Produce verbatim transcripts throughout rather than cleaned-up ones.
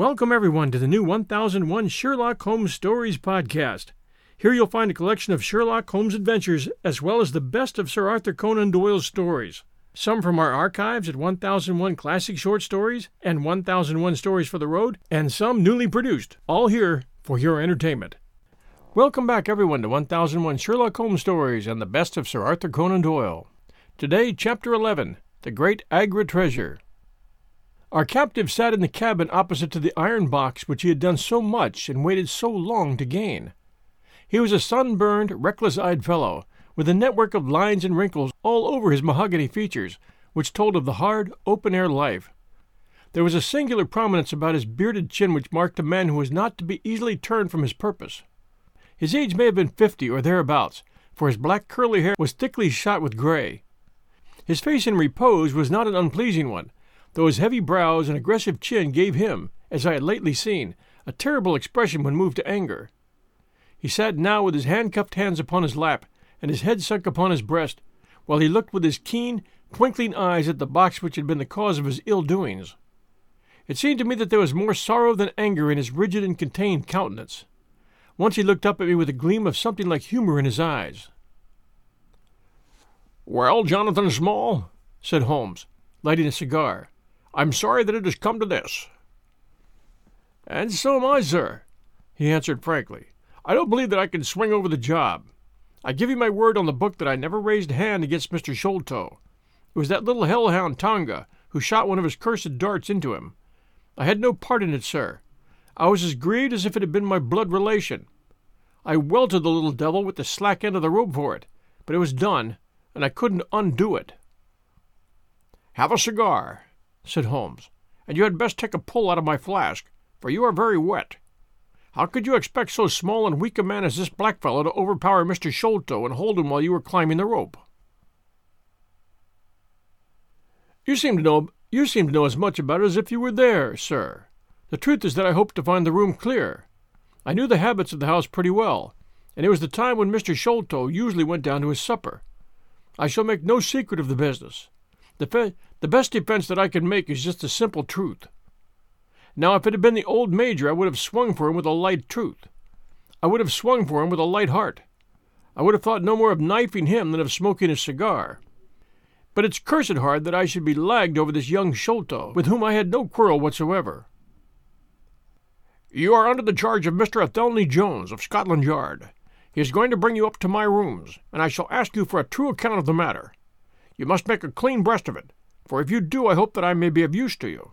Welcome, everyone, to the new one thousand one Sherlock Holmes Stories podcast. Here you'll find a collection of Sherlock Holmes adventures, as well as the best of Sir Arthur Conan Doyle's stories. Some from our archives at one thousand one Classic Short Stories and one thousand one Stories for the Road, and some newly produced, all here for your entertainment. Welcome back, everyone, to one thousand one Sherlock Holmes Stories and the best of Sir Arthur Conan Doyle. Today, Chapter eleven, The Great Agra Treasure. Our captive sat in the cabin opposite to the iron box which he had done so much and waited so long to gain. He was a sunburned, reckless-eyed fellow, with a network of lines and wrinkles all over his mahogany features, which told of the hard, open-air life. There was a singular prominence about his bearded chin which marked a man who was not to be easily turned from his purpose. His age may have been fifty or thereabouts, for his black curly hair was thickly shot with gray. His face in repose was not an unpleasing one, though his heavy brows and aggressive chin gave him, as I had lately seen, a terrible expression when moved to anger. He sat now with his handcuffed hands upon his lap, and his head sunk upon his breast, while he looked with his keen, twinkling eyes at the box which had been the cause of his ill-doings. It seemed to me that there was more sorrow than anger in his rigid and contained countenance. Once he looked up at me with a gleam of something like humor in his eyes. "Well, Jonathan Small," said Holmes, lighting a cigar, "I'm sorry that it has come to this." "And so am I, sir," he answered frankly. "I don't believe that I can swing over the job. I give you my word on the book that I never raised a hand against Mister Sholto. It was that little hellhound Tonga who shot one of his cursed darts into him. I had no part in it, sir. I was as grieved as if it had been my blood relation. I welted the little devil with the slack end of the rope for it, but it was done, and I couldn't undo it." "Have a cigar," said Holmes, "and you had best take a pull out of my flask, for you are very wet. How could you expect so small and weak a man as this blackfellow to overpower Mister Sholto and hold him while you were climbing the rope?" "You seem to know you seem to know as much about it as if you were there, sir. The truth is that I hoped to find the room clear. I knew the habits of the house pretty well, and it was the time when Mister Sholto usually went down to his supper. I shall make no secret of the business. The, fe- the best defense that I can make is just the simple truth. Now, if it had been the old major, I would have swung for him with a light truth. I would have swung for him with a light heart. I would have thought no more of knifing him than of smoking a cigar. But it's cursed hard that I should be lagged over this young Sholto, with whom I had no quarrel whatsoever." "You are under the charge of Mister Athelney Jones of Scotland Yard. He is going to bring you up to my rooms, and I shall ask you for a true account of the matter. You must make a clean breast of it, for if you do, I hope that I may be of use to you.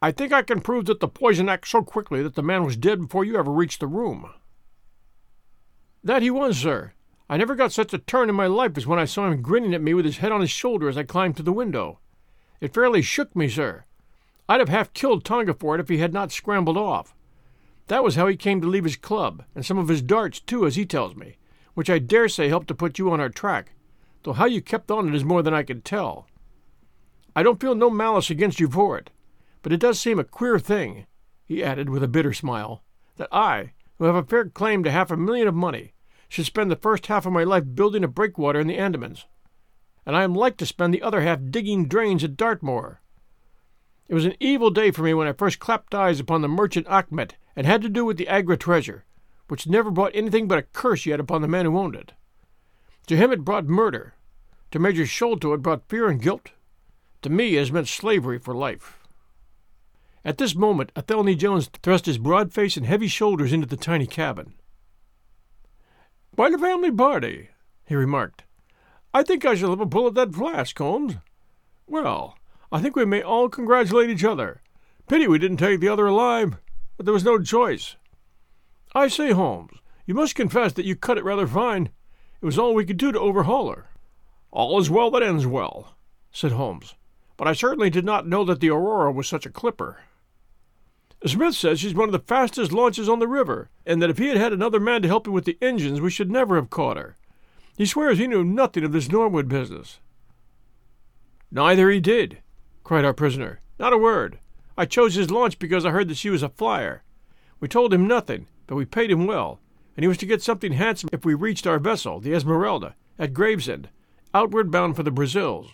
I think I can prove that the poison acts so quickly that the man was dead before you ever reached the room." "That he was, sir. I never got such a turn in my life as when I saw him grinning at me with his head on his shoulder as I climbed to the window. It fairly shook me, sir. I'd have half killed Tonga for it if he had not scrambled off. That was how he came to leave his club, and some of his darts, too, as he tells me, which I dare say helped to put you on our track, though how you kept on it is more than I can tell. I don't feel no malice against you for it, but it does seem a queer thing," he added with a bitter smile, "that I, who have a fair claim to half a million of money, should spend the first half of my life building a breakwater in the Andamans, and I am like to spend the other half digging drains at Dartmoor. It was an evil day for me when I first clapped eyes upon the merchant Achmet and had to do with the Agra treasure, which never brought anything but a curse yet upon the man who owned it. To him it brought murder. To Major Sholto it brought fear and guilt. To me it has meant slavery for life." At this moment Athelney Jones thrust his broad face and heavy shoulders into the tiny cabin. "Quite a family party," he remarked. "I think I shall have a pull at that flask, Holmes. Well, I think we may all congratulate each other. Pity we didn't take the other alive, but there was no choice. I say, Holmes, you must confess that you cut it rather fine. It was all we could do to overhaul her." "All is well that ends well," said Holmes, "but I certainly did not know that the Aurora was such a clipper. Smith says she's one of the fastest launches on the river, and that if he had had another man to help him with the engines, we should never have caught her. He swears he knew nothing of this Norwood business." "Neither he did," cried our prisoner. "Not a word. I chose his launch because I heard that she was a flyer. We told him nothing, but we paid him well, and he was to get something handsome if we reached our vessel, the Esmeralda, at Gravesend, outward bound for the Brazils."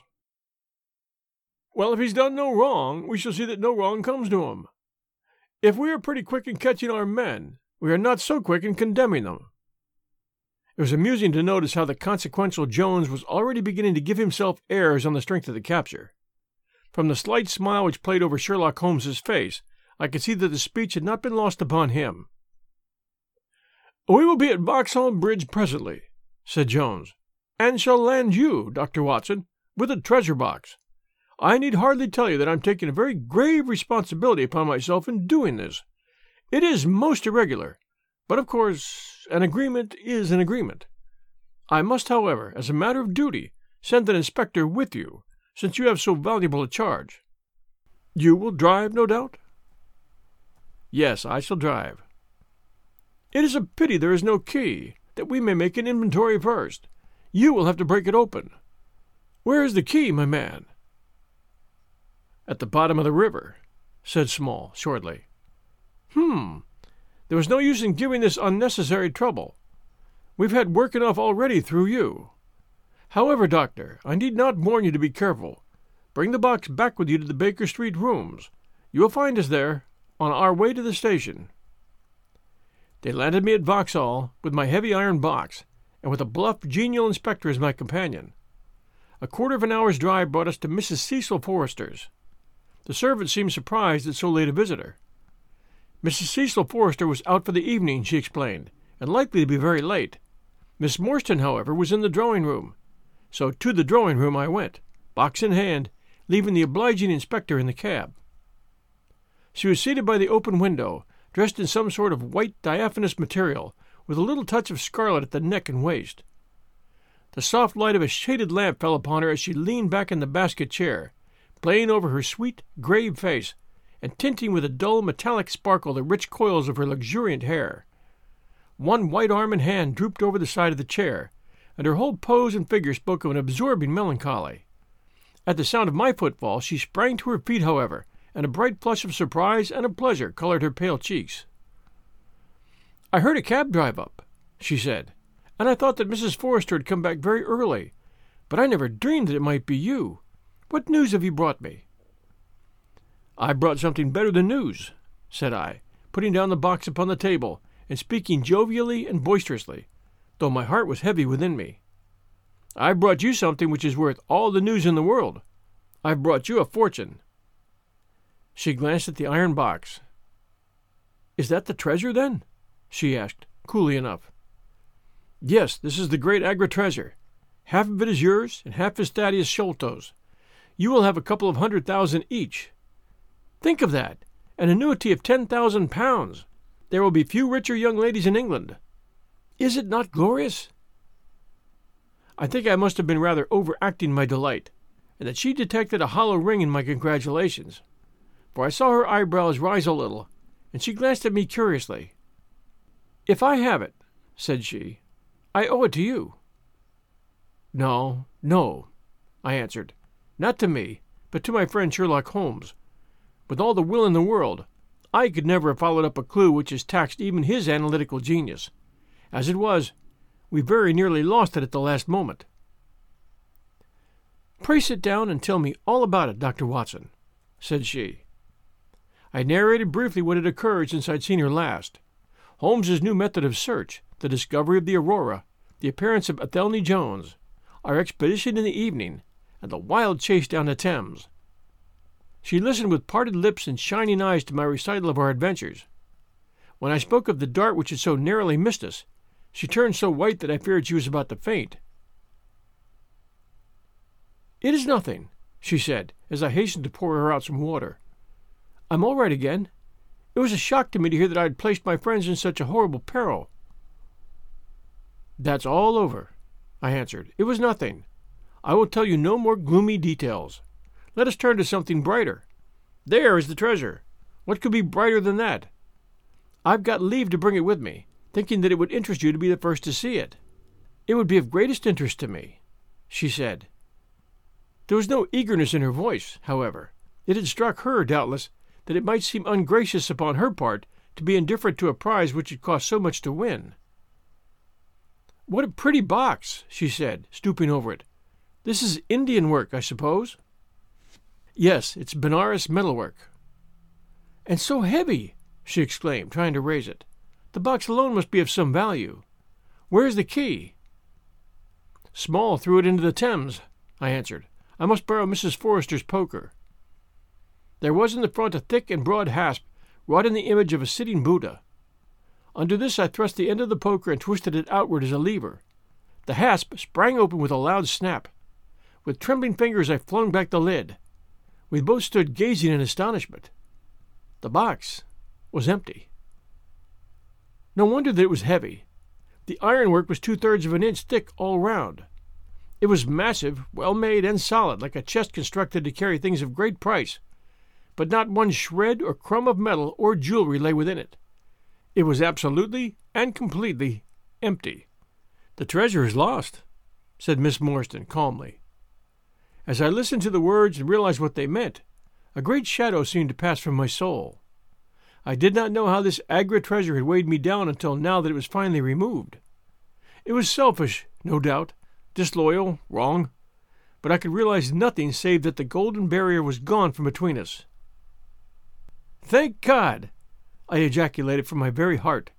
"Well, if he's done no wrong, we shall see that no wrong comes to him. If we are pretty quick in catching our men, we are not so quick in condemning them. It was amusing to notice how the consequential Jones was already beginning to give himself airs on the strength of the capture. From the slight smile which played over Sherlock Holmes's face, I could see that the speech had not been lost upon him. "We will be at Vauxhall Bridge presently," said Jones, "and shall land you, Doctor Watson, with a treasure box. I need hardly tell you that I am taking a very grave responsibility upon myself in doing this. It is most irregular, but of course an agreement is an agreement. I must, however, as a matter of duty, send an inspector with you, since you have so valuable a charge. You will drive, no doubt?" "Yes, I shall drive." "It is a pity there is no key, that we may make an inventory first. You will have to break it open. Where is the key, my man?" "At the bottom of the river," said Small, shortly. "Hmm. There was no use in giving this unnecessary trouble. We've had work enough already through you. However, Doctor, I need not warn you to be careful. Bring the box back with you to the Baker Street rooms. You will find us there, on our way to the station." They landed me at Vauxhall with my heavy iron box, and with a bluff, genial inspector as my companion. A quarter of an hour's drive brought us to Missus Cecil Forrester's. The servant seemed surprised at so late a visitor. Missus Cecil Forrester was out for the evening, she explained, and likely to be very late. Miss Morstan, however, was in the drawing-room. So to the drawing-room I went, box in hand, leaving the obliging inspector in the cab. She was seated by the open window, dressed in some sort of white diaphanous material, with a little touch of scarlet at the neck and waist. The soft light of a shaded lamp fell upon her as she leaned back in the basket chair, playing over her sweet, grave face, and tinting with a dull metallic sparkle the rich coils of her luxuriant hair. One white arm and hand drooped over the side of the chair, and her whole pose and figure spoke of an absorbing melancholy. At the sound of my footfall she sprang to her feet, however, and a bright flush of surprise and of pleasure colored her pale cheeks. "I heard a cab drive up," she said, "and I thought that Missus Forrester had come back very early, but I never dreamed that it might be you. What news have you brought me?" "I brought something better than news," said I, putting down the box upon the table, and speaking jovially and boisterously, though my heart was heavy within me. "I brought you something which is worth all the news in the world. I've brought you a fortune." She glanced at the iron box. "Is that the treasure, then?" she asked, coolly enough. "Yes, this is the great Agra treasure. Half of it is yours, and half is Thaddeus Sholto's. You will have a couple of hundred thousand each. Think of that! An annuity of ten thousand pounds! There will be few richer young ladies in England. Is it not glorious?" I think I must have been rather overacting my delight, and that she detected a hollow ring in my congratulations, for I saw her eyebrows rise a little, and she glanced at me curiously. "If I have it," said she, "I owe it to you." "No, no," I answered, "not to me, but to my friend Sherlock Holmes. With all the will in the world, I could never have followed up a clue which has taxed even his analytical genius. As it was, we very nearly lost it at the last moment." "Pray sit down and tell me all about it, Doctor Watson," said she. I narrated briefly what had occurred since I'd seen her last: Holmes's new method of search, the discovery of the Aurora, the appearance of Athelney Jones, our expedition in the evening, and the wild chase down the Thames. She listened with parted lips and shining eyes to my recital of our adventures. When I spoke of the dart which had so narrowly missed us, she turned so white that I feared she was about to faint. "It is nothing," she said, as I hastened to pour her out some water. "I'm all right again. It was a shock to me to hear that I had placed my friends in such a horrible peril." "That's all over," I answered. "It was nothing. I will tell you no more gloomy details. Let us turn to something brighter. There is the treasure. What could be brighter than that? I've got leave to bring it with me, thinking that it would interest you to be the first to see it." "It would be of greatest interest to me," she said. There was no eagerness in her voice, however. It had struck her, doubtless, that it might seem ungracious upon her part to be indifferent to a prize which it cost so much to win. "What a pretty box," she said, stooping over it. "This is Indian work, I suppose?" "Yes, it's Benares metalwork." "And so heavy," she exclaimed, trying to raise it. "The box alone must be of some value. Where's the key?" "Small threw it into the Thames," I answered. "I must borrow Missus Forrester's poker." There was in the front a thick and broad hasp, wrought in the image of a sitting Buddha. Under this I thrust the end of the poker and twisted it outward as a lever. The hasp sprang open with a loud snap. With trembling fingers I flung back the lid. We both stood gazing in astonishment. The box was empty. No wonder that it was heavy. The ironwork was two-thirds of an inch thick all round. It was massive, well-made, and solid, like a chest constructed to carry things of great price, but not one shred or crumb of metal or jewelry lay within it. It was absolutely and completely empty. "The treasure is lost," said Miss Morstan calmly. As I listened to the words and realized what they meant, a great shadow seemed to pass from my soul. I did not know how this Agra treasure had weighed me down until now that it was finally removed. It was selfish, no doubt, disloyal, wrong, but I could realize nothing save that the golden barrier was gone from between us. "Thank God!" I ejaculated from my very heart.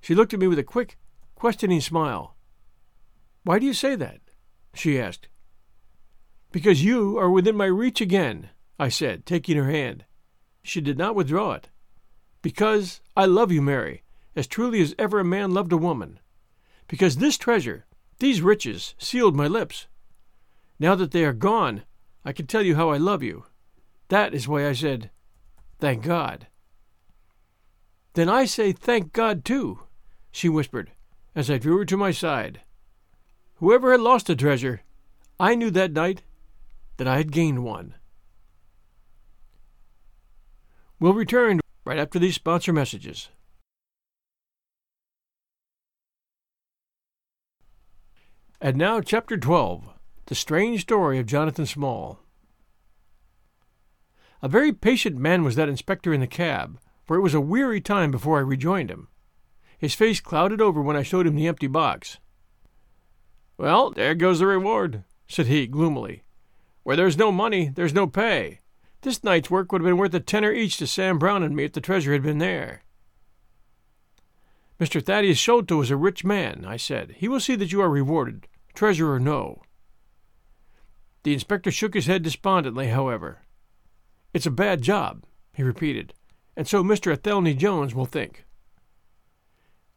She looked at me with a quick, questioning smile. "Why do you say that?" she asked. "Because you are within my reach again," I said, taking her hand. She did not withdraw it. "Because I love you, Mary, as truly as ever a man loved a woman. Because this treasure, these riches, sealed my lips. Now that they are gone, I can tell you how I love you. That is why I said, 'Thank God.'" "Then I say thank God, too," she whispered, as I drew her to my side. "Whoever had lost a treasure, I knew that night that I had gained one." We'll return right after these sponsor messages. And now, Chapter twelve, The Strange Story of Jonathan Small. A very patient man was that inspector in the cab, for it was a weary time before I rejoined him. His face clouded over when I showed him the empty box. "Well, there goes the reward," said he gloomily. "Where there's no money, there's no pay. This night's work would have been worth a tenner each to Sam Brown and me if the treasure had been there." "Mister Thaddeus Sholto is a rich man," I said. "He will see that you are rewarded, treasure or no." The inspector shook his head despondently, however. "It's a bad job," he repeated, "and so Mister Athelney Jones will think."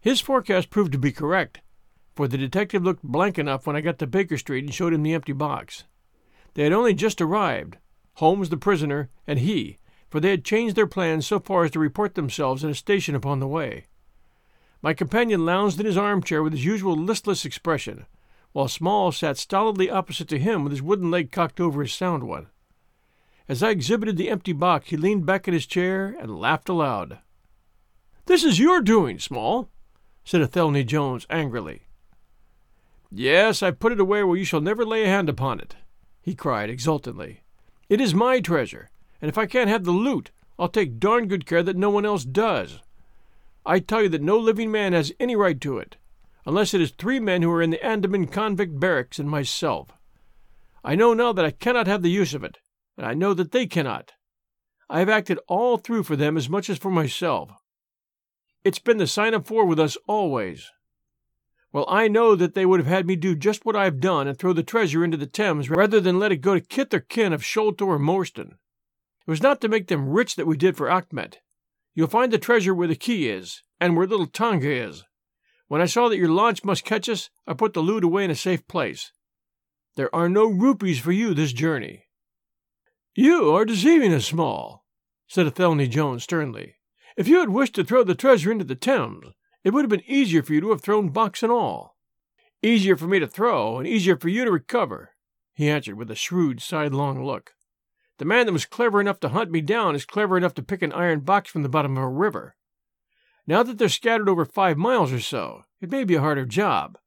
His forecast proved to be correct, for the detective looked blank enough when I got to Baker Street and showed him the empty box. They had only just arrived, Holmes the prisoner and he, for they had changed their plans so far as to report themselves at a station upon the way. My companion lounged in his armchair with his usual listless expression, while Small sat stolidly opposite to him with his wooden leg cocked over his sound one. As I exhibited the empty box, he leaned back in his chair and laughed aloud. "This is your doing, Small," said Athelney Jones angrily. "Yes, I put it away where you shall never lay a hand upon it," he cried exultantly. "It is my treasure, and if I can't have the loot, I'll take darn good care that no one else does. I tell you that no living man has any right to it, unless it is three men who are in the Andaman convict barracks and myself. I know now that I cannot have the use of it, and I know that they cannot. I have acted all through for them as much as for myself. It's been the sign of four with us always. Well, I know that they would have had me do just what I have done and throw the treasure into the Thames rather than let it go to kith or kin of Sholto or Morstan. It was not to make them rich that we did for Achmet. You'll find the treasure where the key is, and where little Tonga is. When I saw that your launch must catch us, I put the loot away in a safe place. There are no rupees for you this journey." "You are deceiving us, Small," said Athelney Jones sternly. "If you had wished to throw the treasure into the Thames, it would have been easier for you to have thrown box and all." "Easier for me to throw, and easier for you to recover," he answered with a shrewd, sidelong look. "The man that was clever enough to hunt me down is clever enough to pick an iron box from the bottom of a river. Now that they're scattered over five miles or so, it may be a harder job.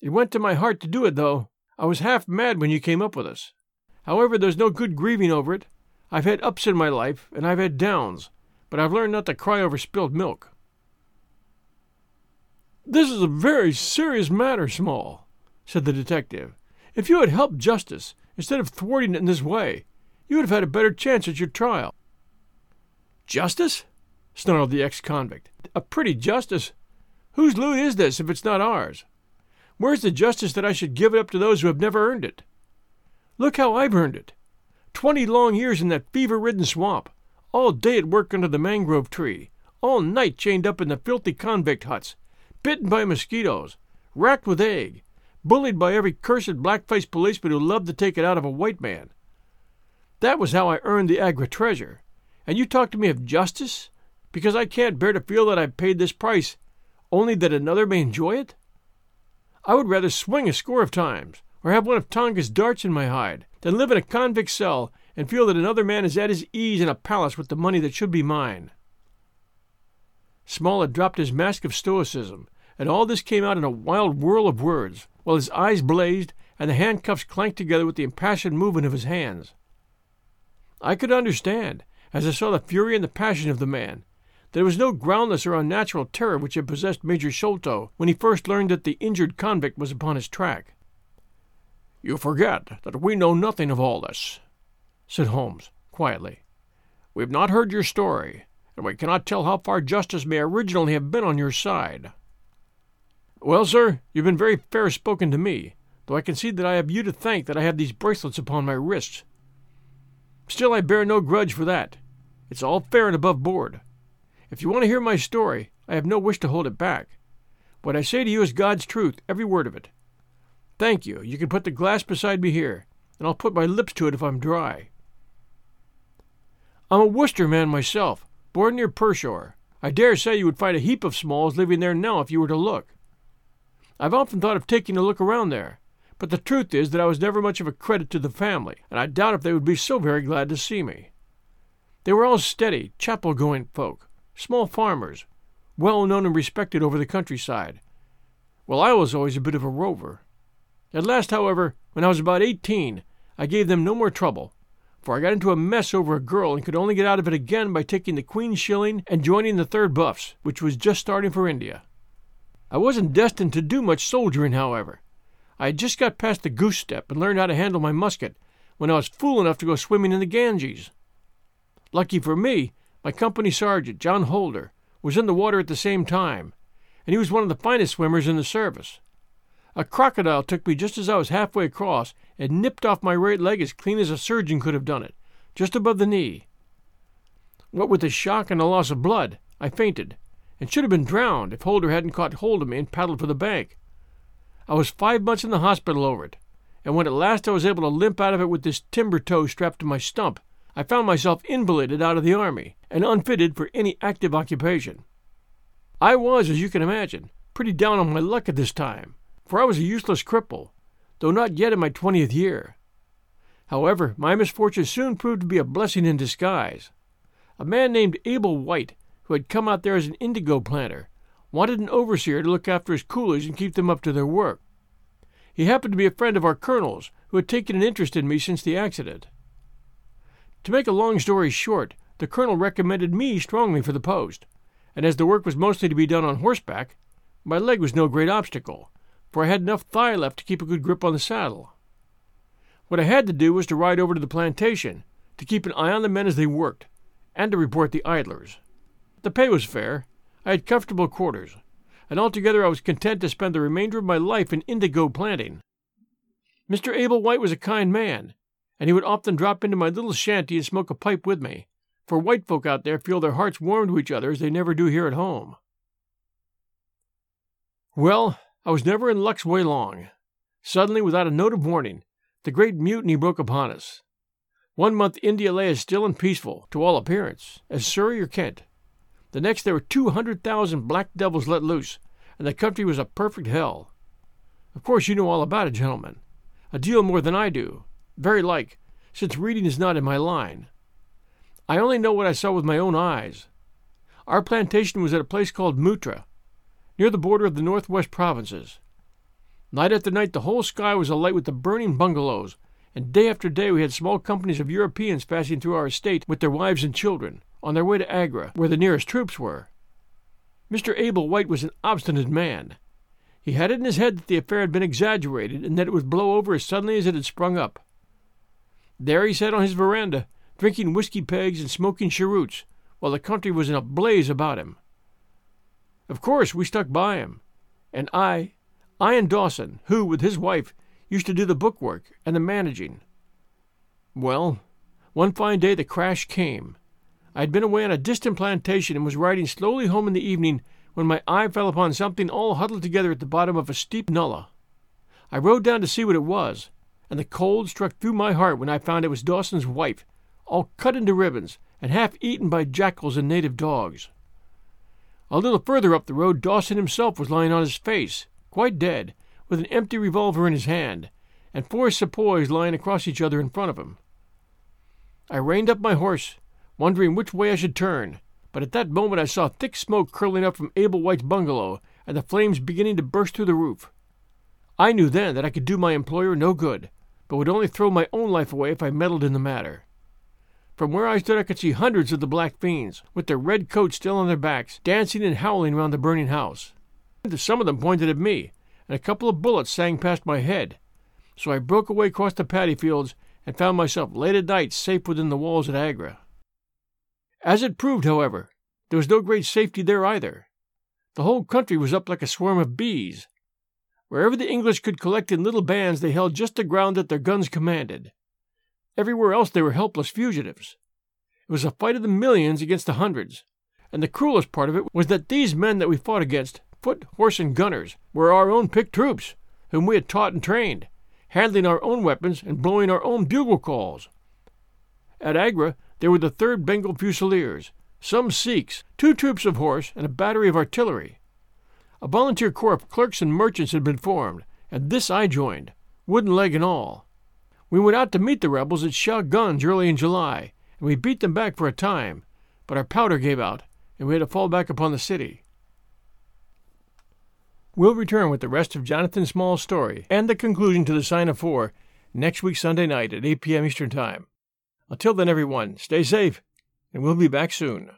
It went to my heart to do it, though. I was half mad when you came up with us. However, there's no good grieving over it. I've had ups in my life, and I've had downs, but I've learned not to cry over spilled milk." "This is a very serious matter, Small," said the detective. "If you had helped justice, instead of thwarting it in this way, you would have had a better chance at your trial." "Justice?" snarled the ex-convict. "A pretty justice! Whose loot is this if it's not ours? Where's the justice that I should give it up to those who have never earned it? Look how I've earned it! Twenty long years in that fever-ridden swamp, all day at work under the mangrove tree, all night chained up in the filthy convict huts, bitten by mosquitoes, racked with ague, bullied by every cursed black-faced policeman who loved to take it out of a white man. That was how I earned the Agra treasure. And you talk to me of justice? Because I can't bear to feel that I've paid this price, only that another may enjoy it? I would rather swing a score of times, or have one of Tonga's darts in my hide, than live in a convict cell and feel that another man is at his ease in a palace with the money that should be mine." Small had dropped his mask of stoicism, and all this came out in a wild whirl of words, while his eyes blazed and the handcuffs clanked together with the impassioned movement of his hands. I could understand, as I saw the fury and the passion of the man, that it was no groundless or unnatural terror which had possessed Major Sholto when he first learned that the injured convict was upon his track. "You forget that we know nothing of all this," said Holmes, quietly. "We have not heard your story, and we cannot tell how far justice may originally have been on your side." "Well, sir, you've been very fair spoken to me, though I can see that I have you to thank that I have these bracelets upon my wrists. Still, I bear no grudge for that. It's all fair and above board. If you want to hear my story, I have no wish to hold it back. What I say to you is God's truth, every word of it. Thank you. You can put the glass beside me here, and I'll put my lips to it if I'm dry. I'm a Worcester man myself, born near Pershore. I dare say you would find a heap of Smalls living there now if you were to look. I've often thought of taking a look around there, but the truth is that I was never much of a credit to the family, and I doubt if they would be so very glad to see me. They were all steady, chapel-going folk, small farmers, well-known and respected over the countryside, while I was always a bit of a rover. At last, however, when I was about eighteen, I gave them no more trouble, for I got into a mess over a girl and could only get out of it again by taking the Queen's shilling and joining the Third Buffs, which was just starting for India. I wasn't destined to do much soldiering, however. I had just got past the goose step and learned how to handle my musket when I was fool enough to go swimming in the Ganges. Lucky for me, my company sergeant, John Holder, was in the water at the same time, and he was one of the finest swimmers in the service. A crocodile took me just as I was halfway across and nipped off my right leg as clean as a surgeon could have done it, just above the knee. What with the shock and the loss of blood, I fainted, and should have been drowned if Holder hadn't caught hold of me and paddled for the bank. I was five months in the hospital over it, and when at last I was able to limp out of it with this timber toe strapped to my stump, I found myself invalided out of the army and unfitted for any active occupation. I was, as you can imagine, pretty down on my luck at this time, for I was a useless cripple, though not yet in my twentieth year. However, my misfortune soon proved to be a blessing in disguise. A man named Abel White, who had come out there as an indigo planter, wanted an overseer to look after his coolies and keep them up to their work. He happened to be a friend of our colonel's, who had taken an interest in me since the accident. To make a long story short, the colonel recommended me strongly for the post, and as the work was mostly to be done on horseback, my leg was no great obstacle, for I had enough thigh left to keep a good grip on the saddle. What I had to do was to ride over to the plantation, to keep an eye on the men as they worked, and to report the idlers. The pay was fair, I had comfortable quarters, and altogether I was content to spend the remainder of my life in indigo planting. Mister Abel White was a kind man, and he would often drop into my little shanty and smoke a pipe with me, for white folk out there feel their hearts warm to each other as they never do here at home. Well, I was never in luck's way long. Suddenly, without a note of warning, the great mutiny broke upon us. One month India lay as still and peaceful, to all appearance, as Surrey or Kent. The next there were two hundred thousand black devils let loose, and the country was a perfect hell. Of course you know all about it, gentlemen. A deal more than I do, very like, since reading is not in my line. I only know what I saw with my own eyes. Our plantation was at a place called Mutra, near the border of the Northwest Provinces. Night after night the whole sky was alight with the burning bungalows, and day after day we had small companies of Europeans passing through our estate with their wives and children, on their way to Agra, where the nearest troops were. Mister Abel White was an obstinate man. He had it in his head that the affair had been exaggerated and that it would blow over as suddenly as it had sprung up. There he sat on his veranda, drinking whiskey pegs and smoking cheroots, while the country was in a blaze about him. Of course we stuck by him, and I, I and Dawson, who, with his wife, used to do the bookwork and the managing. Well, one fine day the crash came. I had been away on a distant plantation and was riding slowly home in the evening when my eye fell upon something all huddled together at the bottom of a steep nullah. I rode down to see what it was, and the cold struck through my heart when I found it was Dawson's wife, all cut into ribbons and half eaten by jackals and native dogs. A little further up the road, Dawson himself was lying on his face, quite dead, with an empty revolver in his hand, and four sepoys lying across each other in front of him. I reined up my horse, wondering which way I should turn, but at that moment I saw thick smoke curling up from Abel White's bungalow and the flames beginning to burst through the roof. I knew then that I could do my employer no good, but would only throw my own life away if I meddled in the matter. From where I stood I could see hundreds of the black fiends, with their red coats still on their backs, dancing and howling round the burning house. Some of them pointed at me, and a couple of bullets sang past my head, so I broke away across the paddy fields and found myself late at night safe within the walls at Agra. As it proved, however, there was no great safety there either. The whole country was up like a swarm of bees. Wherever the English could collect in little bands, they held just the ground that their guns commanded. Everywhere else they were helpless fugitives. It was a fight of the millions against the hundreds, and the cruelest part of it was that these men that we fought against, foot, horse, and gunners, were our own picked troops, whom we had taught and trained, handling our own weapons and blowing our own bugle calls. At Agra, there were the third Bengal Fusiliers, some Sikhs, two troops of horse, and a battery of artillery. A volunteer corps of clerks and merchants had been formed, and this I joined, wooden leg and all. We went out to meet the rebels at Shahgunge early in July, and we beat them back for a time, but our powder gave out, and we had to fall back upon the city. We'll return with the rest of Jonathan Small's story and the conclusion to The Sign of Four next week Sunday night at eight p.m. Eastern Time. Until then, everyone, stay safe, and we'll be back soon.